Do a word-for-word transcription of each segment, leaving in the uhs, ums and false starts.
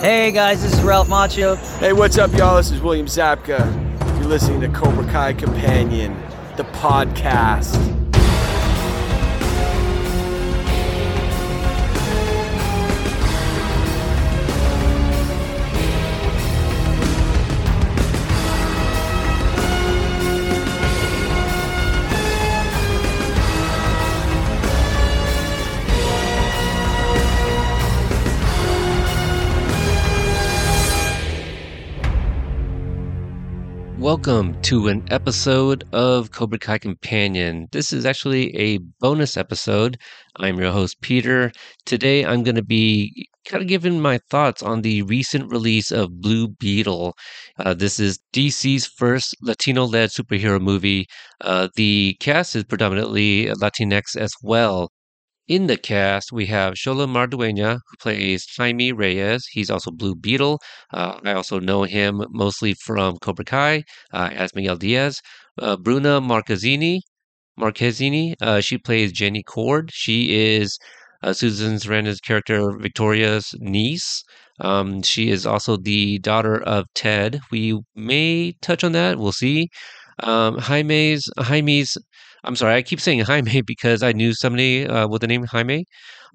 Hey guys, this is Ralph Macchio. Hey, what's up y'all? This is William Zabka. You're listening to Cobra Kai Companion, the podcast. Welcome to an episode of Cobra Kai Companion. This is actually a bonus episode. I'm your host, Peter. Today, I'm going to be kind of giving my thoughts on the recent release of Blue Beetle. Uh, this is D C's first Latino-led superhero movie. Uh, the cast is predominantly Latinx as well. In the cast, we have Xolo Mariduena, who plays Jaime Reyes. He's also Blue Beetle. Uh, I also know him mostly from Cobra Kai uh, as Miguel Diaz. Uh, Bruna Marquezini, Marquezini uh, she plays Jenny Kord. She is uh, Susan Sarandon's character Victoria's niece. Um, she is also the daughter of Ted. We may touch on that. We'll see. Um, Jaime's Jaime's. I'm sorry, I keep saying Jaime because I knew somebody uh, with the name Jaime.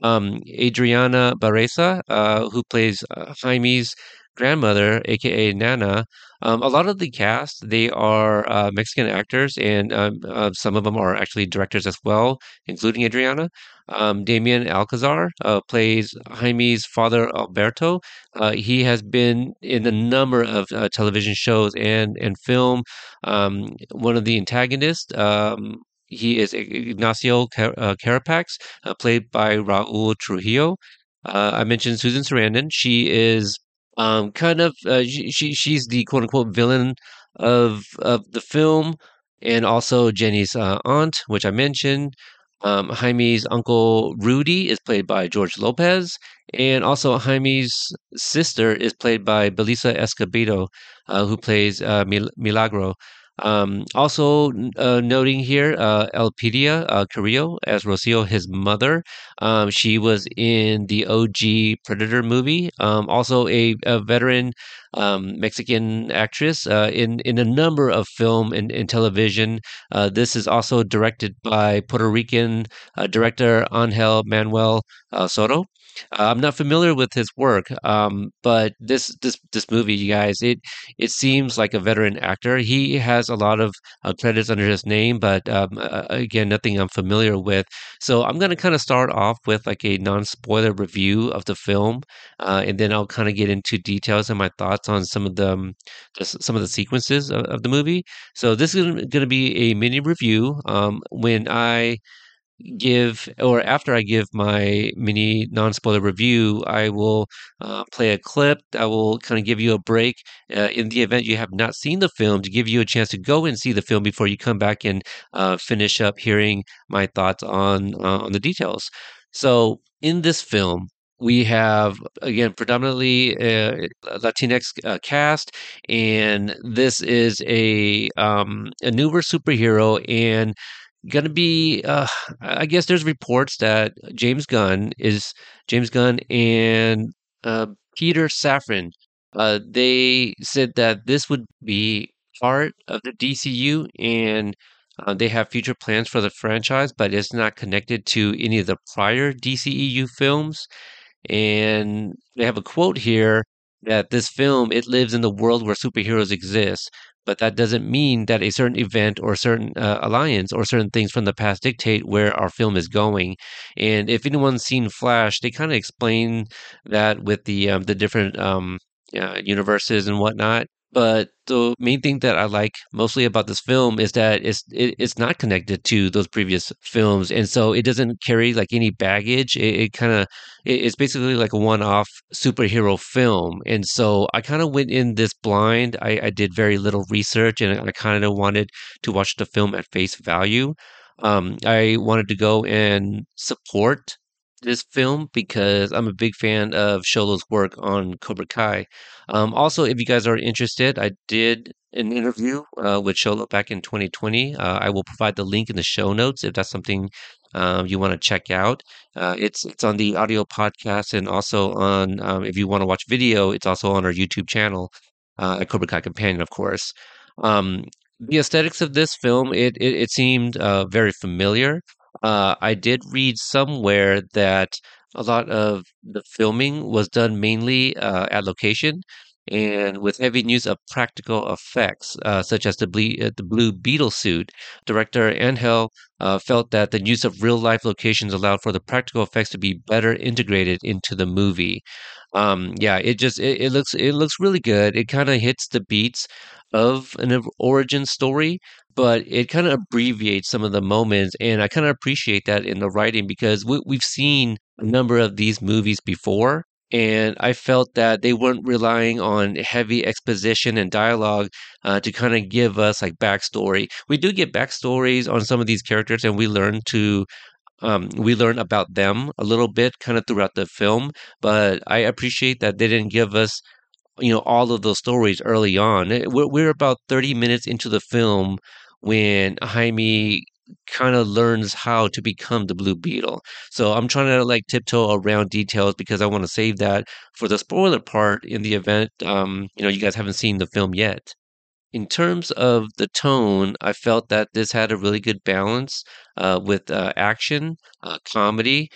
Um, Adriana Barreza, uh, who plays uh, Jaime's grandmother, a k a. Nana. Um, a lot of the cast, they are uh, Mexican actors, and um, uh, some of them are actually directors as well, including Adriana. Um, Damien Alcazar uh, plays Jaime's father, Alberto. Uh, he has been in a number of uh, television shows and, and film. Um, one of the antagonists, um, he is Ignacio Carapax, uh, played by Raul Trujillo. Uh, I mentioned Susan Sarandon. She is um, kind of, uh, she, she she's the quote-unquote villain of of the film, and also Jenny's uh, aunt, which I mentioned. Um, Jaime's uncle Rudy is played by George Lopez, and also Jaime's sister is played by Belisa Escobedo, uh, who plays uh, Mil- Milagro. Um, also uh, noting here, uh, Elpidia uh, Carrillo as Rocio, his mother. Um, she was in the O G Predator movie. Um, also a, a veteran um, Mexican actress uh, in, in a number of film and, and television. Uh, this is also directed by Puerto Rican uh, director Ángel Manuel uh, Soto. Uh, I'm not familiar with his work, um, but this this this movie, you guys, it it seems like a veteran actor. He has a lot of uh, credits under his name, but um, uh, again, nothing I'm familiar with. So I'm going to kind of start off with like a non-spoiler review of the film, uh, and then I'll kind of get into details and my thoughts on some of the um, some of the sequences of, of the movie. So this is going to be a mini review. Um, when I give or after I give my mini non-spoiler review, I will uh, play a clip that will kind of give you a break uh, in the event you have not seen the film, to give you a chance to go and see the film before you come back and uh, finish up hearing my thoughts on uh, on the details. So in this film, we have, again, predominantly uh, Latinx uh, cast, and this is a um, a newer superhero, and going to be, uh, I guess there's reports that James Gunn is, James Gunn and uh, Peter Safran, uh, they said that this would be part of the D C U, and uh, they have future plans for the franchise, but it's not connected to any of the prior D C E U films. And they have a quote here that this film, it lives in the world where superheroes exist. But that doesn't mean that a certain event or certain uh, alliance or certain things from the past dictate where our film is going. And if anyone's seen Flash, they kind of explain that with the um, the different um, uh, universes and whatnot. But the main thing that I like mostly about this film is that it's it, it's not connected to those previous films, and so it doesn't carry like any baggage. It, it kind of it, it's basically like a one-off superhero film, and so I kind of went in this blind. I, I did very little research, and I kind of wanted to watch the film at face value. Um, I wanted to go and support this film because I'm a big fan of Xolo's work on Cobra Kai. Um, also, if you guys are interested, I did an interview uh, with Xolo back in twenty twenty. Uh, I will provide the link in the show notes if that's something um, you want to check out. Uh, it's it's on the audio podcast, and also on, um, if you want to watch video, it's also on our YouTube channel uh, at Cobra Kai Companion, of course. Um, the aesthetics of this film, it it, it seemed uh, very familiar. Uh, I did read somewhere that a lot of the filming was done mainly uh, at location, and with heavy use of practical effects, uh, such as the, ble- uh, the Blue Beetle suit. Director Ángel uh, felt that the use of real-life locations allowed for the practical effects to be better integrated into the movie. Um, yeah, it just it, it looks it looks really good. It kind of hits the beats of an origin story, but it kind of abbreviates some of the moments, and I kind of appreciate that in the writing, because we, we've seen a number of these movies before, and I felt that they weren't relying on heavy exposition and dialogue uh, to kind of give us like backstory. We do get backstories on some of these characters, and we learn to um, we learn about them a little bit kind of throughout the film. But I appreciate that they didn't give us, you know, all of those stories early on. We're, we're about thirty minutes into the film when Jaime kind of learns how to become the Blue Beetle. So I'm trying to like tiptoe around details because I want to save that for the spoiler part in the event, um, you know, you guys haven't seen the film yet. In terms of the tone, I felt that this had a really good balance uh, with uh, action, uh, comedy.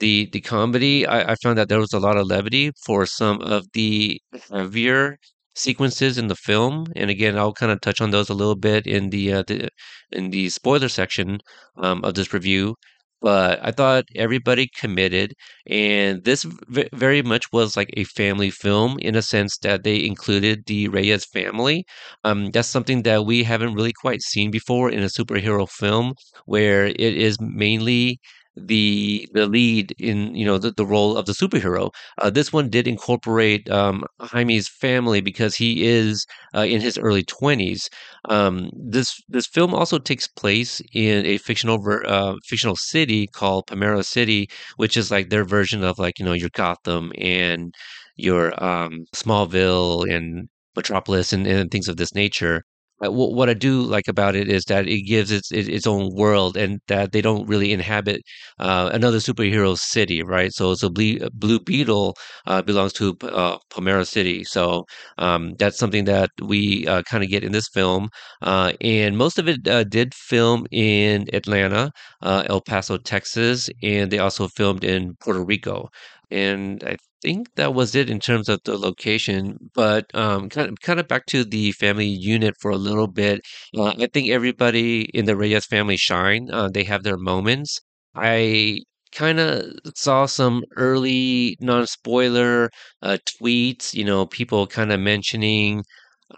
The the comedy, I, I found that there was a lot of levity for some of the heavier sequences in the film, and again, I'll kind of touch on those a little bit in the, uh, the in the spoiler section um, of this review. But I thought everybody committed, and this v- very much was like a family film in a sense that they included the Reyes family. Um, that's something that we haven't really quite seen before in a superhero film, where it is mainly the the lead in, you know, the, the role of the superhero. Uh, this one did incorporate um, Jaime's family because he is uh, in his early twenties. Um, this this film also takes place in a fictional uh, fictional city called Palmera City, which is like their version of like, you know, your Gotham and your um, Smallville and Metropolis and, and things of this nature. What I do like about it is that it gives its its own world, and that they don't really inhabit uh, another superhero city, right? So, so Blue, Blue Beetle uh, belongs to uh, Palmera City, so um, that's something that we uh, kind of get in this film. Uh, and most of it uh, did film in Atlanta, uh, El Paso, Texas, and they also filmed in Puerto Rico. And I think that was it in terms of the location. But um, kind of, kind of back to the family unit for a little bit. Uh, I think everybody in the Reyes family shine. Uh, they have their moments. I kind of saw some early non-spoiler uh, tweets. You know, people kind of mentioning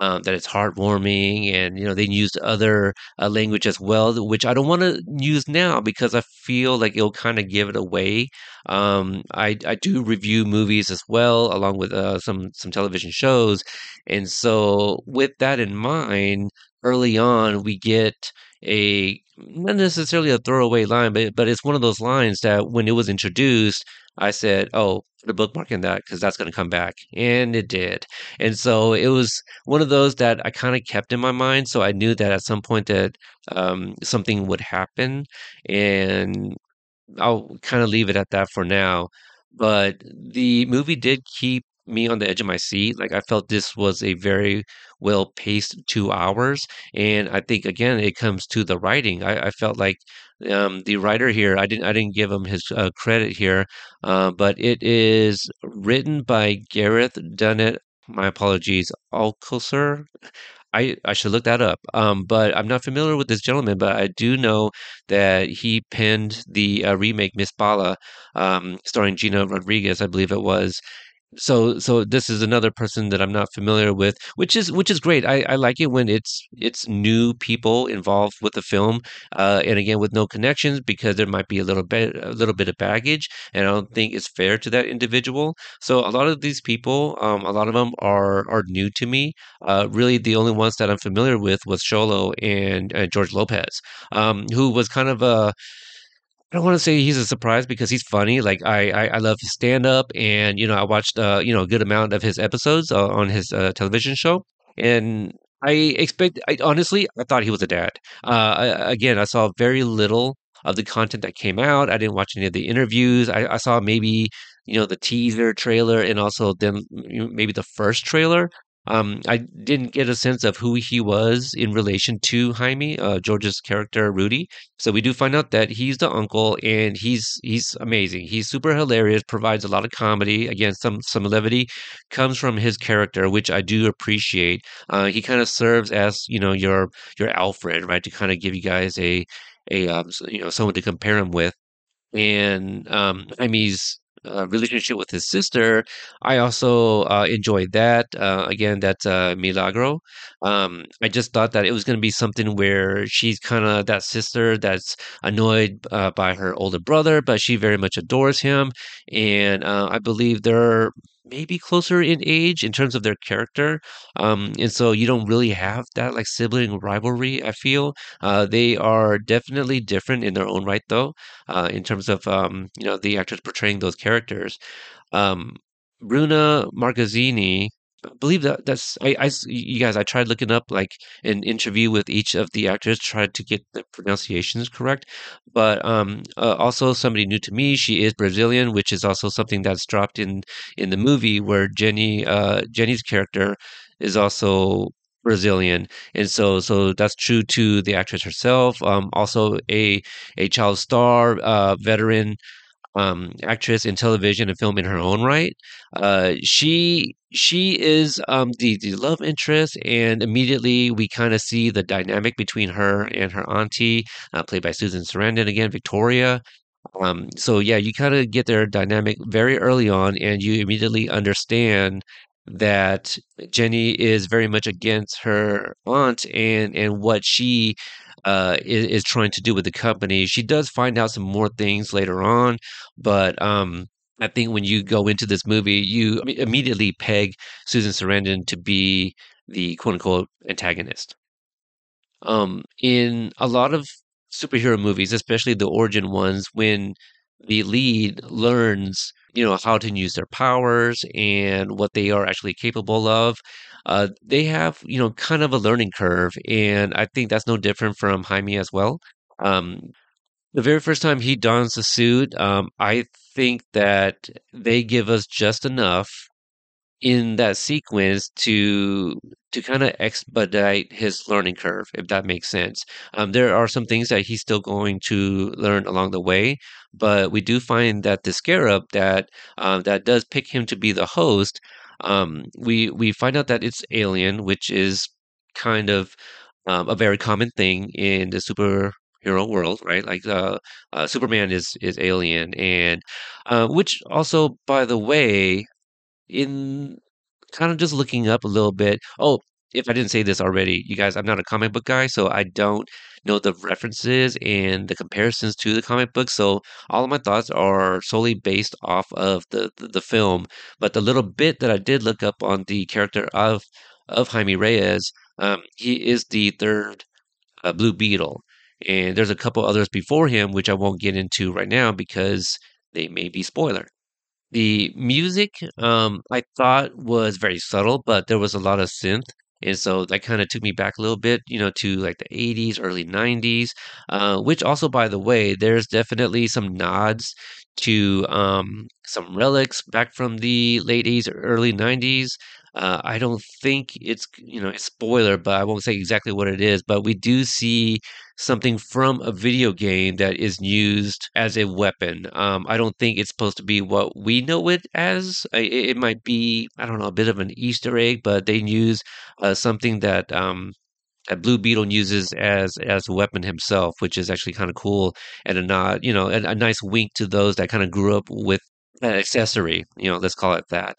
Um, that it's heartwarming, and you know they used other uh, language as well, which I don't want to use now because I feel like it'll kind of give it away. Um, I I do review movies as well, along with uh, some some television shows, and so with that in mind, early on we get a not necessarily a throwaway line, but but it's one of those lines that when it was introduced, I said, oh, put a bookmark in that because that's going to come back. And it did. And so it was one of those that I kind of kept in my mind. So I knew that at some point that um, something would happen. And I'll kind of leave it at that for now. But the movie did keep me on the edge of my seat. Like, I felt this was a very well-paced two hours. And I think, again, it comes to the writing. I, I felt like um, the writer here, I didn't I didn't give him his uh, credit here, uh, but it is written by Gareth Dunnett. My apologies, Alcoser. I, I should look that up, um, but I'm not familiar with this gentleman, but I do know that he penned the uh, remake Miss Bala, um, starring Gina Rodriguez, I believe it was. So, so this is another person that I'm not familiar with, which is which is great. I, I like it when it's it's new people involved with the film, uh, and again with no connections, because there might be a little bit a little bit of baggage, and I don't think it's fair to that individual. So a lot of these people, um, a lot of them are are new to me. Uh, really, the only ones that I'm familiar with was Xolo and uh, George Lopez, um, who was kind of a. I don't want to say he's a surprise because he's funny. Like I, I, I love his stand-up, and you know I watched uh, you know a good amount of his episodes uh, on his uh, television show, and I expect. I honestly I thought he was a dad. Uh, I, again, I saw very little of the content that came out. I didn't watch any of the interviews. I, I saw maybe, you know, the teaser trailer and also then maybe the first trailer. Um, I didn't get a sense of who he was in relation to Jaime, uh, George's character, Rudy. So we do find out that he's the uncle, and he's he's amazing. He's super hilarious, provides a lot of comedy. Again, some, some levity comes from his character, which I do appreciate. Uh, he kind of serves as, you know, your your Alfred, right, to kind of give you guys a, a um, you know, someone to compare him with. And um, Jaime's Uh, relationship with his sister, I also uh, enjoyed that. Uh, again, that's uh, Milagro. Um, I just thought that it was going to be something where she's kind of that sister that's annoyed uh, by her older brother, but she very much adores him. And uh, I believe they're maybe closer in age in terms of their character. Um, and so you don't really have that like sibling rivalry, I feel. Uh, they are definitely different in their own right, though, uh, in terms of um, you know, the actors portraying those characters. Um, Bruna Marquezini, I believe that that's I, I you guys. I tried looking up like an interview with each of the actors, tried to get the pronunciations correct. But um, uh, also somebody new to me. She is Brazilian, which is also something that's dropped in in the movie, where Jenny uh, Jenny's character is also Brazilian, and so so that's true to the actress herself. Um, also a a child star, uh, veteran. Um, actress in television and film in her own right. Uh, she she is um, the, the love interest, and immediately we kind of see the dynamic between her and her auntie, uh, played by Susan Sarandon, again, Victoria. Um, so, yeah, you kind of get their dynamic very early on, and you immediately understand that Jenny is very much against her aunt and, and what she Uh, is, is trying to do with the company. She does find out some more things later on, but um, I think when you go into this movie, you immediately peg Susan Sarandon to be the quote-unquote antagonist. Um, in a lot of superhero movies, especially the origin ones, when the lead learns, you know, how to use their powers and what they are actually capable of, Uh, they have, you know, kind of a learning curve, and I think that's no different from Jaime as well. Um, the very first time he dons the suit, um, I think that they give us just enough in that sequence to to kind of expedite his learning curve, if that makes sense. Um, there are some things that he's still going to learn along the way, but we do find that the Scarab that um, that does pick him to be the host. Um, we, we find out that it's alien, which is kind of um, a very common thing in the superhero world, right? Like uh, uh, Superman is is alien, and uh, which also, by the way, in kind of just looking up a little bit. Oh, if I didn't say this already, you guys, I'm not a comic book guy, so I don't know the references and the comparisons to the comic book. So all of my thoughts are solely based off of the, the, the film. But the little bit that I did look up on the character of of Jaime Reyes, um, he is the third uh, Blue Beetle. And there's a couple others before him, which I won't get into right now because they may be spoiler. The music, um, I thought was very subtle, but there was a lot of synth. And so that kind of took me back a little bit, you know, to like the eighties, early nineties, uh, which also, by the way, there's definitely some nods to um, some relics back from the late eighties, early nineties. Uh, I don't think it's, you know, a spoiler, but I won't say exactly what it is. But we do see something from a video game that is used as a weapon. Um, I don't think it's supposed to be what we know it as. It, it might be, I don't know, a bit of an Easter egg, but they use uh, something that um, that Blue Beetle uses as as a weapon himself, which is actually kind of cool, and a nod, you know, a, a nice wink to those that kind of grew up with that accessory. You know, let's call it that.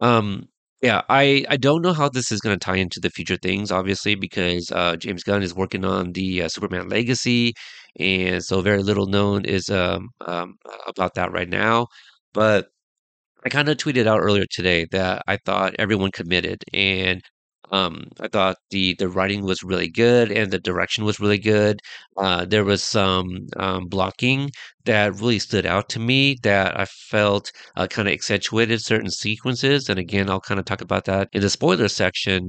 Um, Yeah, I, I don't know how this is going to tie into the future things, obviously, because uh, James Gunn is working on the uh, Superman legacy, and so very little known is um, um, about that right now. But I kind of tweeted out earlier today that I thought everyone committed, and um, I thought the, the writing was really good, and the direction was really good. Uh, there was some um, blocking that really stood out to me that I felt uh, kind of accentuated certain sequences. And again, I'll kind of talk about that in the spoiler section.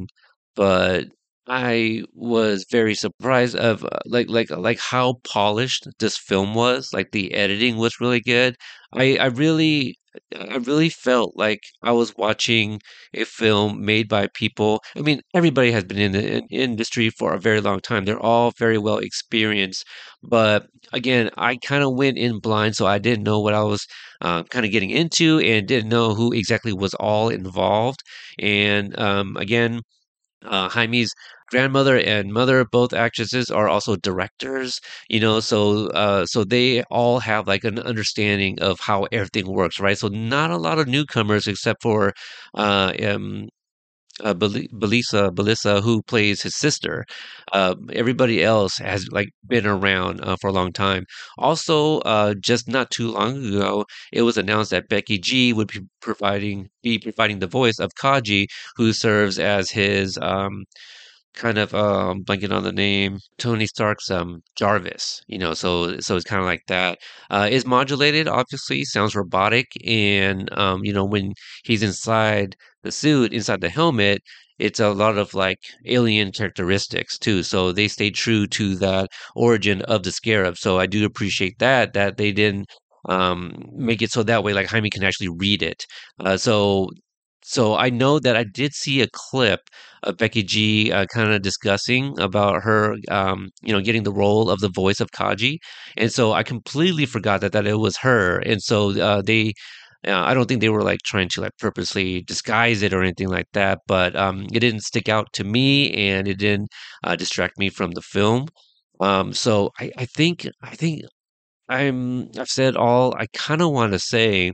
But I was very surprised of uh, like like like how polished this film was. Like the editing was really good. I I really I really felt like I was watching a film made by people. I mean, everybody has been in the in- industry for a very long time. They're all very well experienced. But again, I kind of went in blind, so I didn't know what I was uh, kind of getting into, and didn't know who exactly was all involved. And um, again, uh, Jaime's grandmother and mother, both actresses, are also directors, you know, so uh, so they all have like an understanding of how everything works, right? So not a lot of newcomers except for uh, um, uh, Bel- Belisa, Belisa, who plays his sister. Uh, everybody else has like been around uh, for a long time. Also, uh, just not too long ago, it was announced that Becky G would be providing be providing the voice of Kaji, who serves as his um, kind of um blanking on the name, Tony Stark's um Jarvis, you know, so so it's kind of like that. Uh is modulated, obviously, sounds robotic, and um you know, when he's inside the suit, inside the helmet, it's a lot of like alien characteristics too. So they stay true to that origin of the Scarab. So I do appreciate that that they didn't um make it so that way like Jaime can actually read it. Uh so so I know that I did see a clip of Becky G uh, kind of discussing about her, um, you know, getting the role of the voice of Kaji, and so I completely forgot that that it was her, and so uh, they, uh, I don't think they were like trying to like purposely disguise it or anything like that, but um, it didn't stick out to me, and it didn't uh, distract me from the film. Um, so I, I think I think I'm I've said all I kind of want to say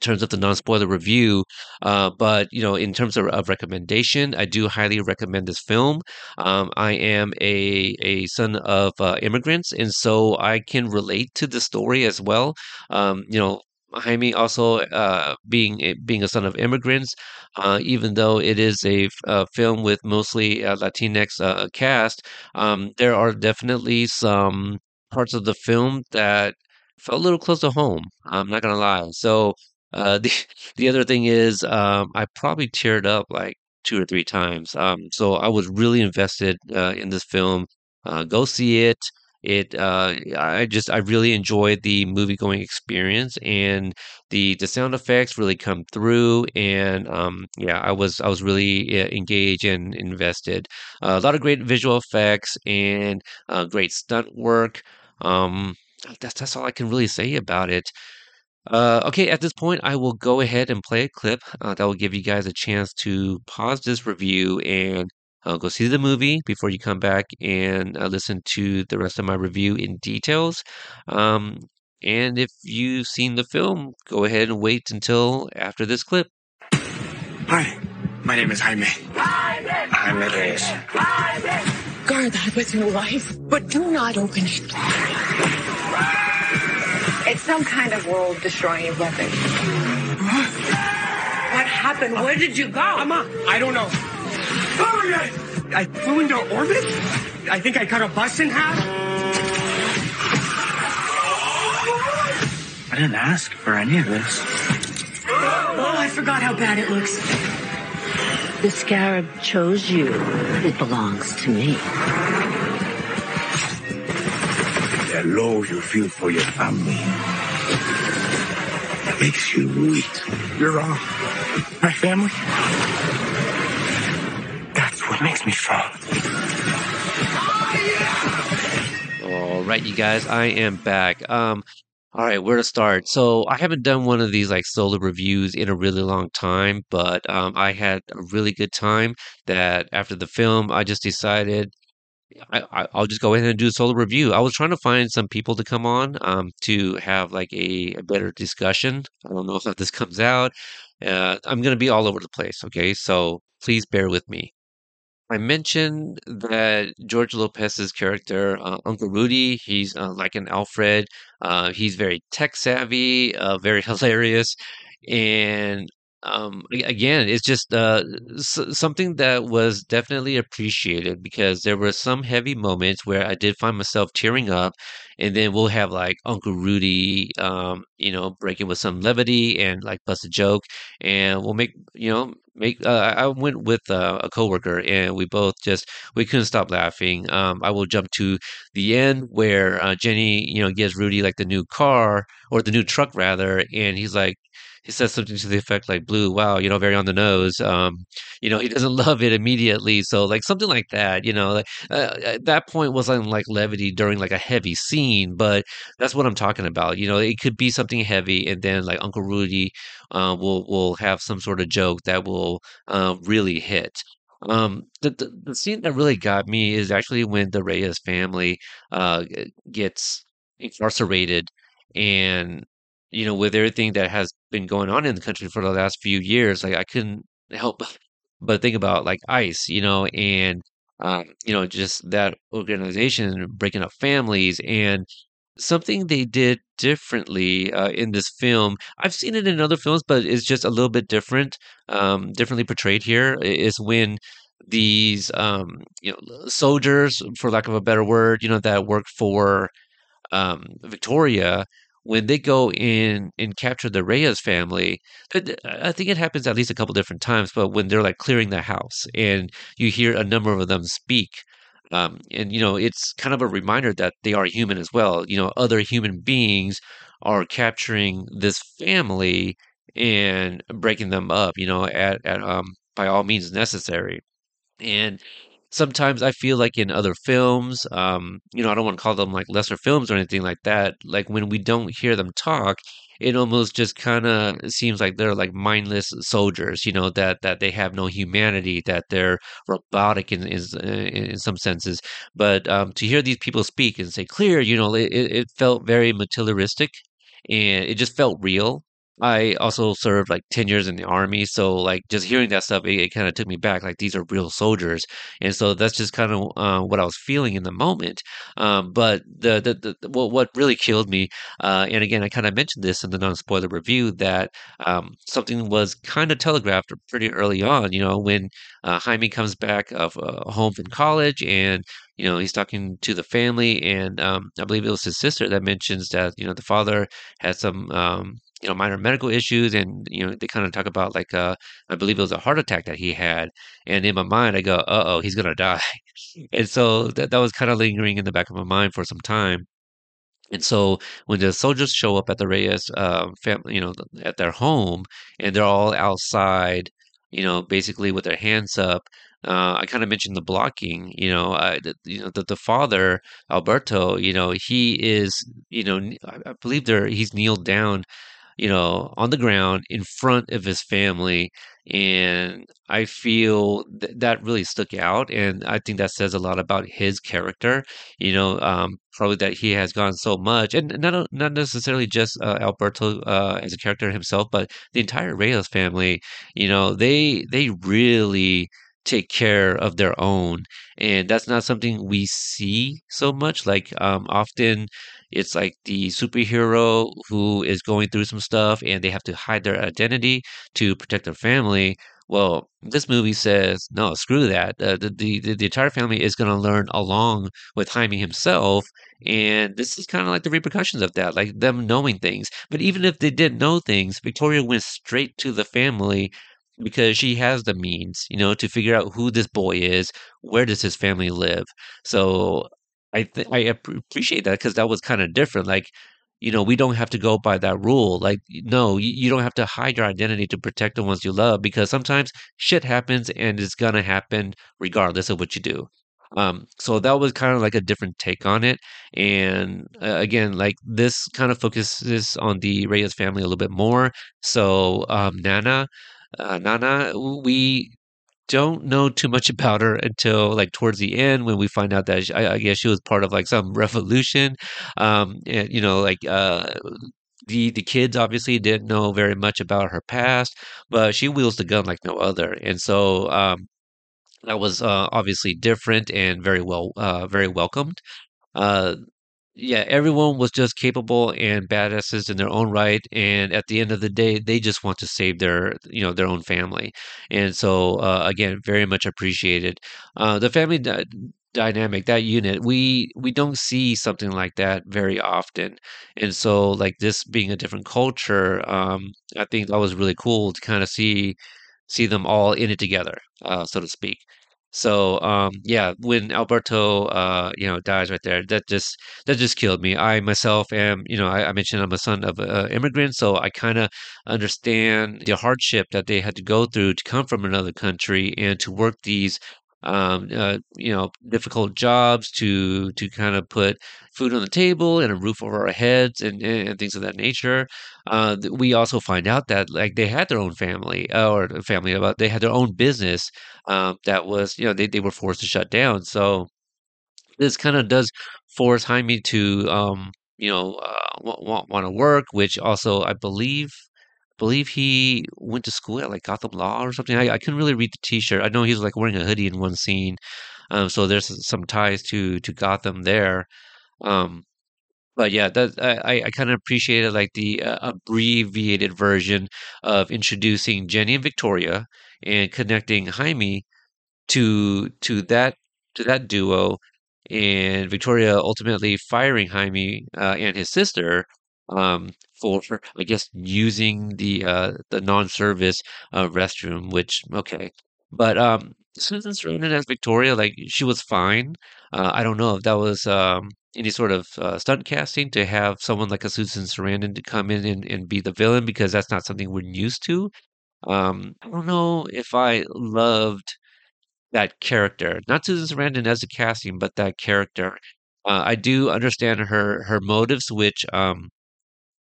terms of the non-spoiler review, uh, but you know, in terms of, of recommendation, I do highly recommend this film. Um, I am a a son of uh, immigrants, and so I can relate to the story as well. Um, you know, Jaime also uh, being a- being a son of immigrants, uh, even though it is a, f- a film with mostly uh, Latinx uh, cast, um, there are definitely some parts of the film that felt a little close to home. I'm not gonna lie. So uh, the the other thing is, um, I probably teared up like two or three times. Um, so I was really invested uh, in this film. Uh, go see it. It uh, I just I really enjoyed the movie going experience, and the the sound effects really come through. And um, yeah, I was I was really uh, engaged and invested. Uh, a lot of great visual effects and uh, great stunt work. Um, that's that's all I can really say about it. Uh, okay, at this point, I will go ahead and play a clip uh, that will give you guys a chance to pause this review and uh, go see the movie before you come back and uh, listen to the rest of my review in details. Um, and if you've seen the film, go ahead and wait until after this clip. Hi, my name is Jaime. Jaime Reyes. Guard that with your life, but do not open it. It's some kind of world-destroying weapon. What happened? Where did you go? Mama, I don't know. I flew into orbit? I think I cut a bus in half. I didn't ask for any of this. Oh, I forgot how bad it looks. The Scarab chose you. It belongs to me. The love you feel for your family makes you weak. You're wrong. My family? That's what makes me strong. All right, you guys, I am back. Um, all right, where to start? So I haven't done one of these like solo reviews in a really long time, but um, I had a really good time. That after the film, I just decided I, I- I'll just go ahead and do a solo review. I was trying to find some people to come on um, to have like a, a better discussion. I don't know if this comes out. Uh, I'm going to be all over the place. Okay. So please bear with me. I mentioned that George Lopez's character, uh, Uncle Rudy, he's uh, like an Alfred. Uh, he's very tech savvy, uh, very hilarious, and um, a- again, it's just uh, s- something that was definitely appreciated, because there were some heavy moments where I did find myself tearing up, and then we'll have like Uncle Rudy, um, you know, breaking with some levity and like bust a joke, and we'll make you know Make, uh, I went with uh, a coworker, and we both just we couldn't stop laughing. Um, I will jump to the end where uh, Jenny, you know, gives Rudy like the new car or the new truck rather, and he's like, he says something to the effect like, "Blue, wow, you know, very on the nose." Um, you know, he doesn't love it immediately, so like something like that. You know, like uh, at that point wasn't like levity during like a heavy scene, but that's what I'm talking about. You know, it could be something heavy, and then like Uncle Rudy uh, will will have some sort of joke that will uh, really hit. Um, the, the the scene that really got me is actually when the Reyes family uh gets incarcerated, and you know, with everything that has been going on in the country for the last few years, like I couldn't help but think about like ICE, you know, and um, you know, just that organization breaking up families. And something they did differently uh, in this film, I've seen it in other films, but it's just a little bit different, um, differently portrayed here, is when these um, you know, soldiers, for lack of a better word, you know, that work for um, Victoria, when they go in and capture the Reyes family, I think it happens at least a couple different times, but when they're like clearing the house and you hear a number of them speak, um, and, you know, it's kind of a reminder that they are human as well. You know, other human beings are capturing this family and breaking them up, you know, at, at um, by all means necessary. And sometimes I feel like in other films, um, you know, I don't want to call them like lesser films or anything like that. Like when we don't hear them talk, it almost just kind of seems like they're like mindless soldiers, you know, that that they have no humanity, that they're robotic in in, in some senses. But um, to hear these people speak and say clear, you know, it, it felt very materialistic, and it just felt real. I also served like ten years in the army, so like just hearing that stuff, it, it kind of took me back. Like these are real soldiers, and so that's just kind of uh, what I was feeling in the moment. Um, but the the, the what, what really killed me, uh, and again, I kind of mentioned this in the non-spoiler review, that um, something was kind of telegraphed pretty early on. You know, when uh, Jaime comes back of uh, home from college, and you know, he's talking to the family, and um, I believe it was his sister that mentions that, you know, the father had some Um, you know, minor medical issues, and you know, they kind of talk about like uh I believe it was a heart attack that he had, and in my mind I go, uh oh, he's gonna die. And so that that was kind of lingering in the back of my mind for some time. And so when the soldiers show up at the Reyes uh, family, you know, at their home, and they're all outside, you know, basically with their hands up, Uh, I kind of mentioned the blocking, you know, uh, the, you know, the, the father, Alberto, you know, he is, you know, I, I believe there he's kneeled down, you know, on the ground in front of his family. And I feel th- that really stuck out. And I think that says a lot about his character, you know, um, probably that he has gone so much. And not not necessarily just uh, Alberto uh, as a character himself, but the entire Reyes family, you know, they they really take care of their own. And that's not something we see so much. Like um, often it's like the superhero who is going through some stuff and they have to hide their identity to protect their family. Well, this movie says, no, screw that. Uh, the, the the entire family is going to learn along with Jaime himself. And this is kind of like the repercussions of that, like them knowing things. But even if they didn't know things, Victoria went straight to the family because she has the means, you know, to figure out who this boy is, where does his family live. So I th- I appreciate that, because that was kind of different. Like, you know, we don't have to go by that rule. Like, no, you, you don't have to hide your identity to protect the ones you love, because sometimes shit happens and it's gonna happen regardless of what you do. Um, so that was kind of like a different take on it. And uh, again, like this kind of focuses on the Reyes family a little bit more. So um, Nana. Uh, Nana, we don't know too much about her until like towards the end, when we find out that she, I, I guess she was part of like some revolution. Um, and, you know, like uh, the the kids obviously didn't know very much about her past, but she wields the gun like no other, and so um, that was uh, obviously different and very well, uh, very welcomed. Uh, Yeah, everyone was just capable and badasses in their own right, and at the end of the day, they just want to save their, you know, their own family. And so, uh, again, very much appreciated. Uh, the family d- dynamic, that unit, we we don't see something like that very often. And so, like this being a different culture, um, I think that was really cool to kind of see see them all in it together, uh, so to speak. So um, yeah, when Alberto uh, you know dies right there, that just that just killed me. I myself am, you know, I, I mentioned I'm a son of uh, immigrants, so I kind of understand the hardship that they had to go through to come from another country and to work these um, uh, you know difficult jobs to to kind of put food on the table and a roof over our heads and and things of that nature. Uh, we also find out that like they had their own family uh, or family about they had their own business um, that was you know they, they were forced to shut down. So this kind of does force Jaime to um, you know uh, want want to work, which also I believe believe he went to school at like Gotham Law or something. I, I couldn't really read the T-shirt. I know he was like wearing a hoodie in one scene, um, so there's some ties to to Gotham there. Um, But yeah, that, I I kind of appreciated like the uh, abbreviated version of introducing Jenny and Victoria and connecting Jaime to to that to that duo, and Victoria ultimately firing Jaime uh, and his sister um, for, for I guess using the uh, the non-service uh, restroom, which okay, but um, Susan Sarandon as Victoria, like she was fine. Uh, I don't know if that was. Um, any sort of uh, stunt casting to have someone like a Susan Sarandon to come in and, and be the villain, because that's not something we're used to. Um, I don't know if I loved that character, not Susan Sarandon as a casting, but that character. Uh, I do understand her, her motives, which um,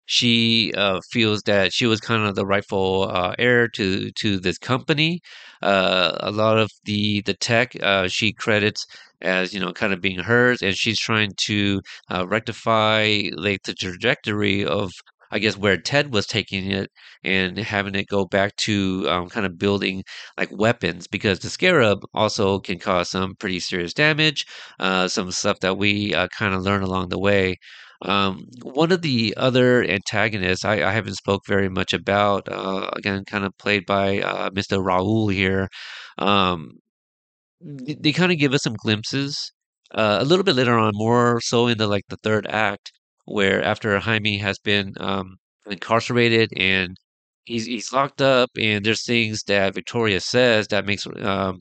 she uh, feels that she was kind of the rightful uh, heir to, to this company. Uh, a lot of the, the tech uh, she credits as you know, kind of being hers, and she's trying to uh, rectify like the trajectory of, I guess, where Ted was taking it and having it go back to um, kind of building like weapons, because the Scarab also can cause some pretty serious damage, uh, some stuff that we uh, kind of learn along the way. Um, one of the other antagonists I, I haven't spoke very much about, uh, again, kind of played by uh, Mister Raul here. Um, They kind of give us some glimpses uh, a little bit later on, more so in the like the third act, where after Jaime has been um, incarcerated and he's he's locked up, and there's things that Victoria says that makes um,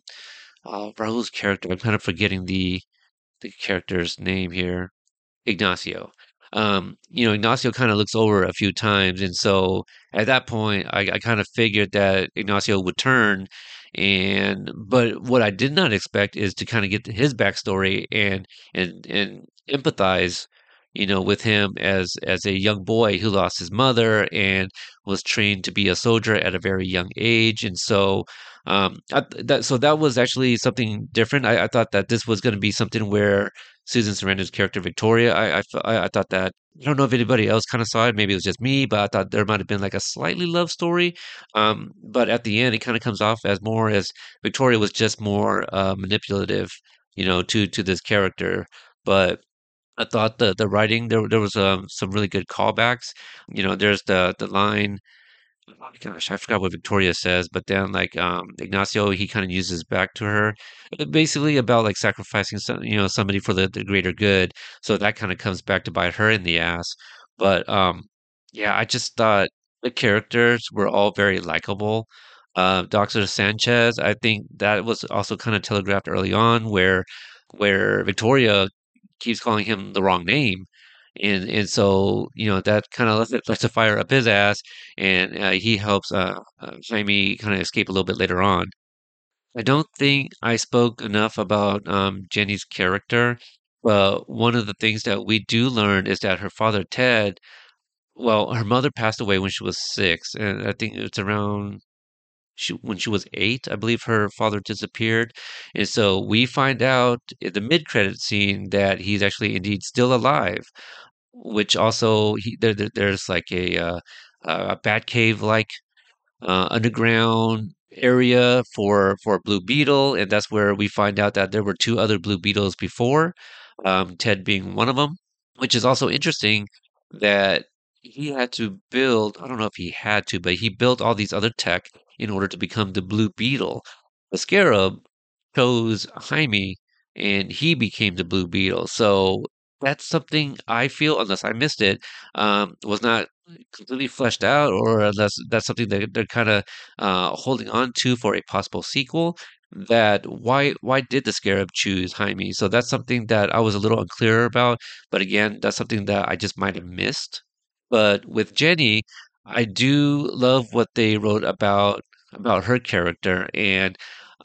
uh, Raul's character. I'm kind of forgetting the the character's name here, Ignacio. Um, you know, Ignacio kind of looks over a few times, and so at that point, I, I kind of figured that Ignacio would turn. And but what I did not expect is to kind of get to his backstory and and and empathize, you know, with him as as a young boy who lost his mother and was trained to be a soldier at a very young age. And so, um, I, that so that was actually something different. I, I thought that this was going to be something where Susan Sarandon's character Victoria. I I I thought that I don't know if anybody else kind of saw it. Maybe it was just me, but I thought there might have been like a slightly love story. Um, but at the end, it kind of comes off as more as Victoria was just more uh, manipulative, you know, to to this character. But I thought the the writing there there was um, some really good callbacks. You know, there's the the line. Oh gosh, I forgot what Victoria says, but then like um, Ignacio, he kind of uses back to her, basically about like sacrificing some, you know, somebody for the, the greater good. So that kind of comes back to bite her in the ass. But um, yeah, I just thought the characters were all very likable. Uh, Doctor Sanchez, I think that was also kind of telegraphed early on, where where Victoria keeps calling him the wrong name. And and so you know that kind of lets a fire up his ass, and uh, he helps uh, uh, Jaime kind of escape a little bit later on. I don't think I spoke enough about um, Jenny's character, but one of the things that we do learn is that her father Ted, well, her mother passed away when she was six, and I think it's around she when she was eight, I believe her father disappeared, and so we find out in the mid-credit scene that he's actually indeed still alive. Which also he, there, there, there's like a uh, a Batcave like uh, underground area for for Blue Beetle, and that's where we find out that there were two other Blue Beetles before, um, Ted being one of them. Which is also interesting that he had to build. I don't know if he had to, but he built all these other tech in order to become the Blue Beetle. The Scarab chose Jaime, and he became the Blue Beetle. So. That's something I feel, unless I missed it, um, was not completely fleshed out, or that's that's something that they're kind of uh, holding on to for a possible sequel. That why why did the Scarab choose Jaime? So that's something that I was a little unclear about. But again, that's something that I just might have missed. But with Jenny, I do love what they wrote about about her character and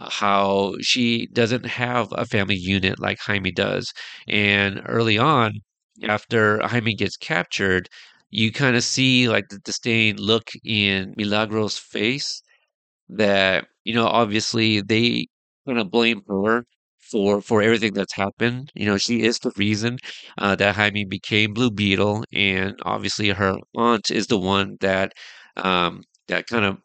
how she doesn't have a family unit like Jaime does. And early on, after Jaime gets captured, you kind of see like the disdain look in Milagro's face that, you know, obviously they kind of blame her for for everything that's happened. You know, she is the reason uh, that Jaime became Blue Beetle, and obviously her aunt is the one that um, that kind of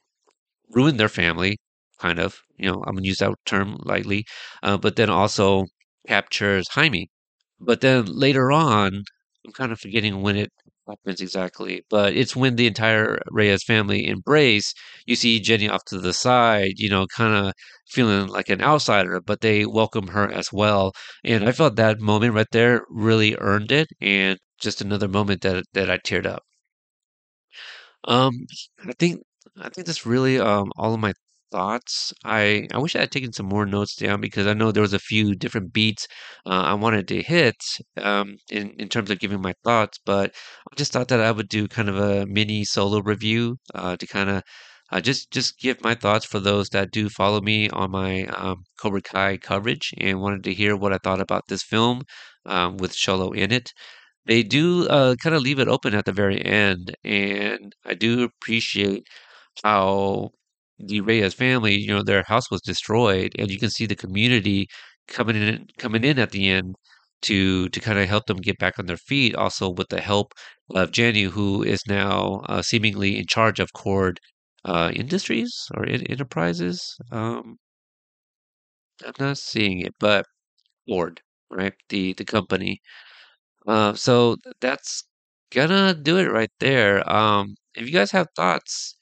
ruined their family, kind of. You know, I'm gonna use that term lightly, uh, but then also captures Jaime. But then later on, I'm kind of forgetting when it happens exactly, but it's when the entire Reyes family embrace. You see Jenny off to the side, you know, kind of feeling like an outsider, but they welcome her as well. And I felt that moment right there really earned it, and just another moment that that I teared up. Um, I think I think that's really um all of my thoughts. I I wish I had taken some more notes down because I know there was a few different beats uh, I wanted to hit um, in in terms of giving my thoughts, but I just thought that I would do kind of a mini solo review uh, to kind of uh, just just give my thoughts for those that do follow me on my um, Cobra Kai coverage and wanted to hear what I thought about this film um, with Xolo in it. They do uh, kind of leave it open at the very end, and I do appreciate how the Reyes family, you know, their house was destroyed, and you can see the community coming in, coming in at the end to to kind of help them get back on their feet. Also, with the help of Jenny, who is now uh, seemingly in charge of Kord uh, Industries or in, Enterprises. Um, I'm not seeing it, but Kord, right? The the company. Uh, so that's gonna do it right there. Um, if you guys have thoughts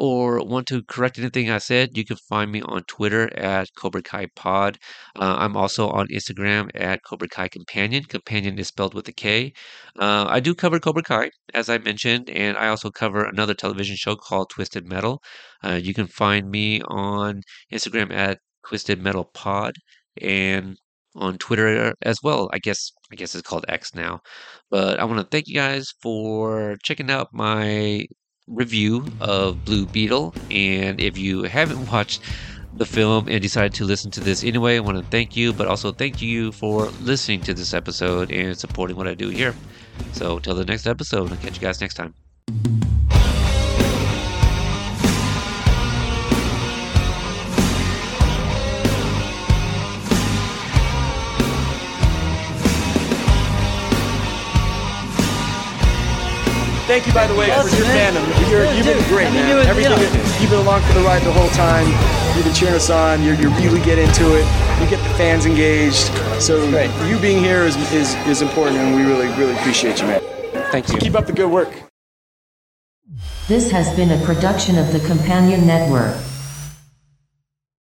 or want to correct anything I said, you can find me on Twitter at Cobra Kai Pod. Uh, I'm also on Instagram at Cobra Kai Companion. Companion is spelled with a K. Uh, I do cover Cobra Kai, as I mentioned, and I also cover another television show called Twisted Metal. Uh, you can find me on Instagram at Twisted Metal Pod and on Twitter as well. I guess I guess it's called X now. But I want to thank you guys for checking out my review of Blue Beetle, and if you haven't watched the film and decided to listen to this anyway, I want to thank you, but also thank you for listening to this episode and supporting what I do here. So till the next episode, I'll catch you guys next time. Thank you, by the way, awesome, for your man. fandom. You're, you've been great, I mean, man. Everything, you know. You've been along for the ride the whole time. You've been cheering us on. You you really get into it. You get the fans engaged. So great. You being here is, is is important, and we really, really appreciate you, man. Thank you. Keep up the good work. This has been a production of the Companion Network.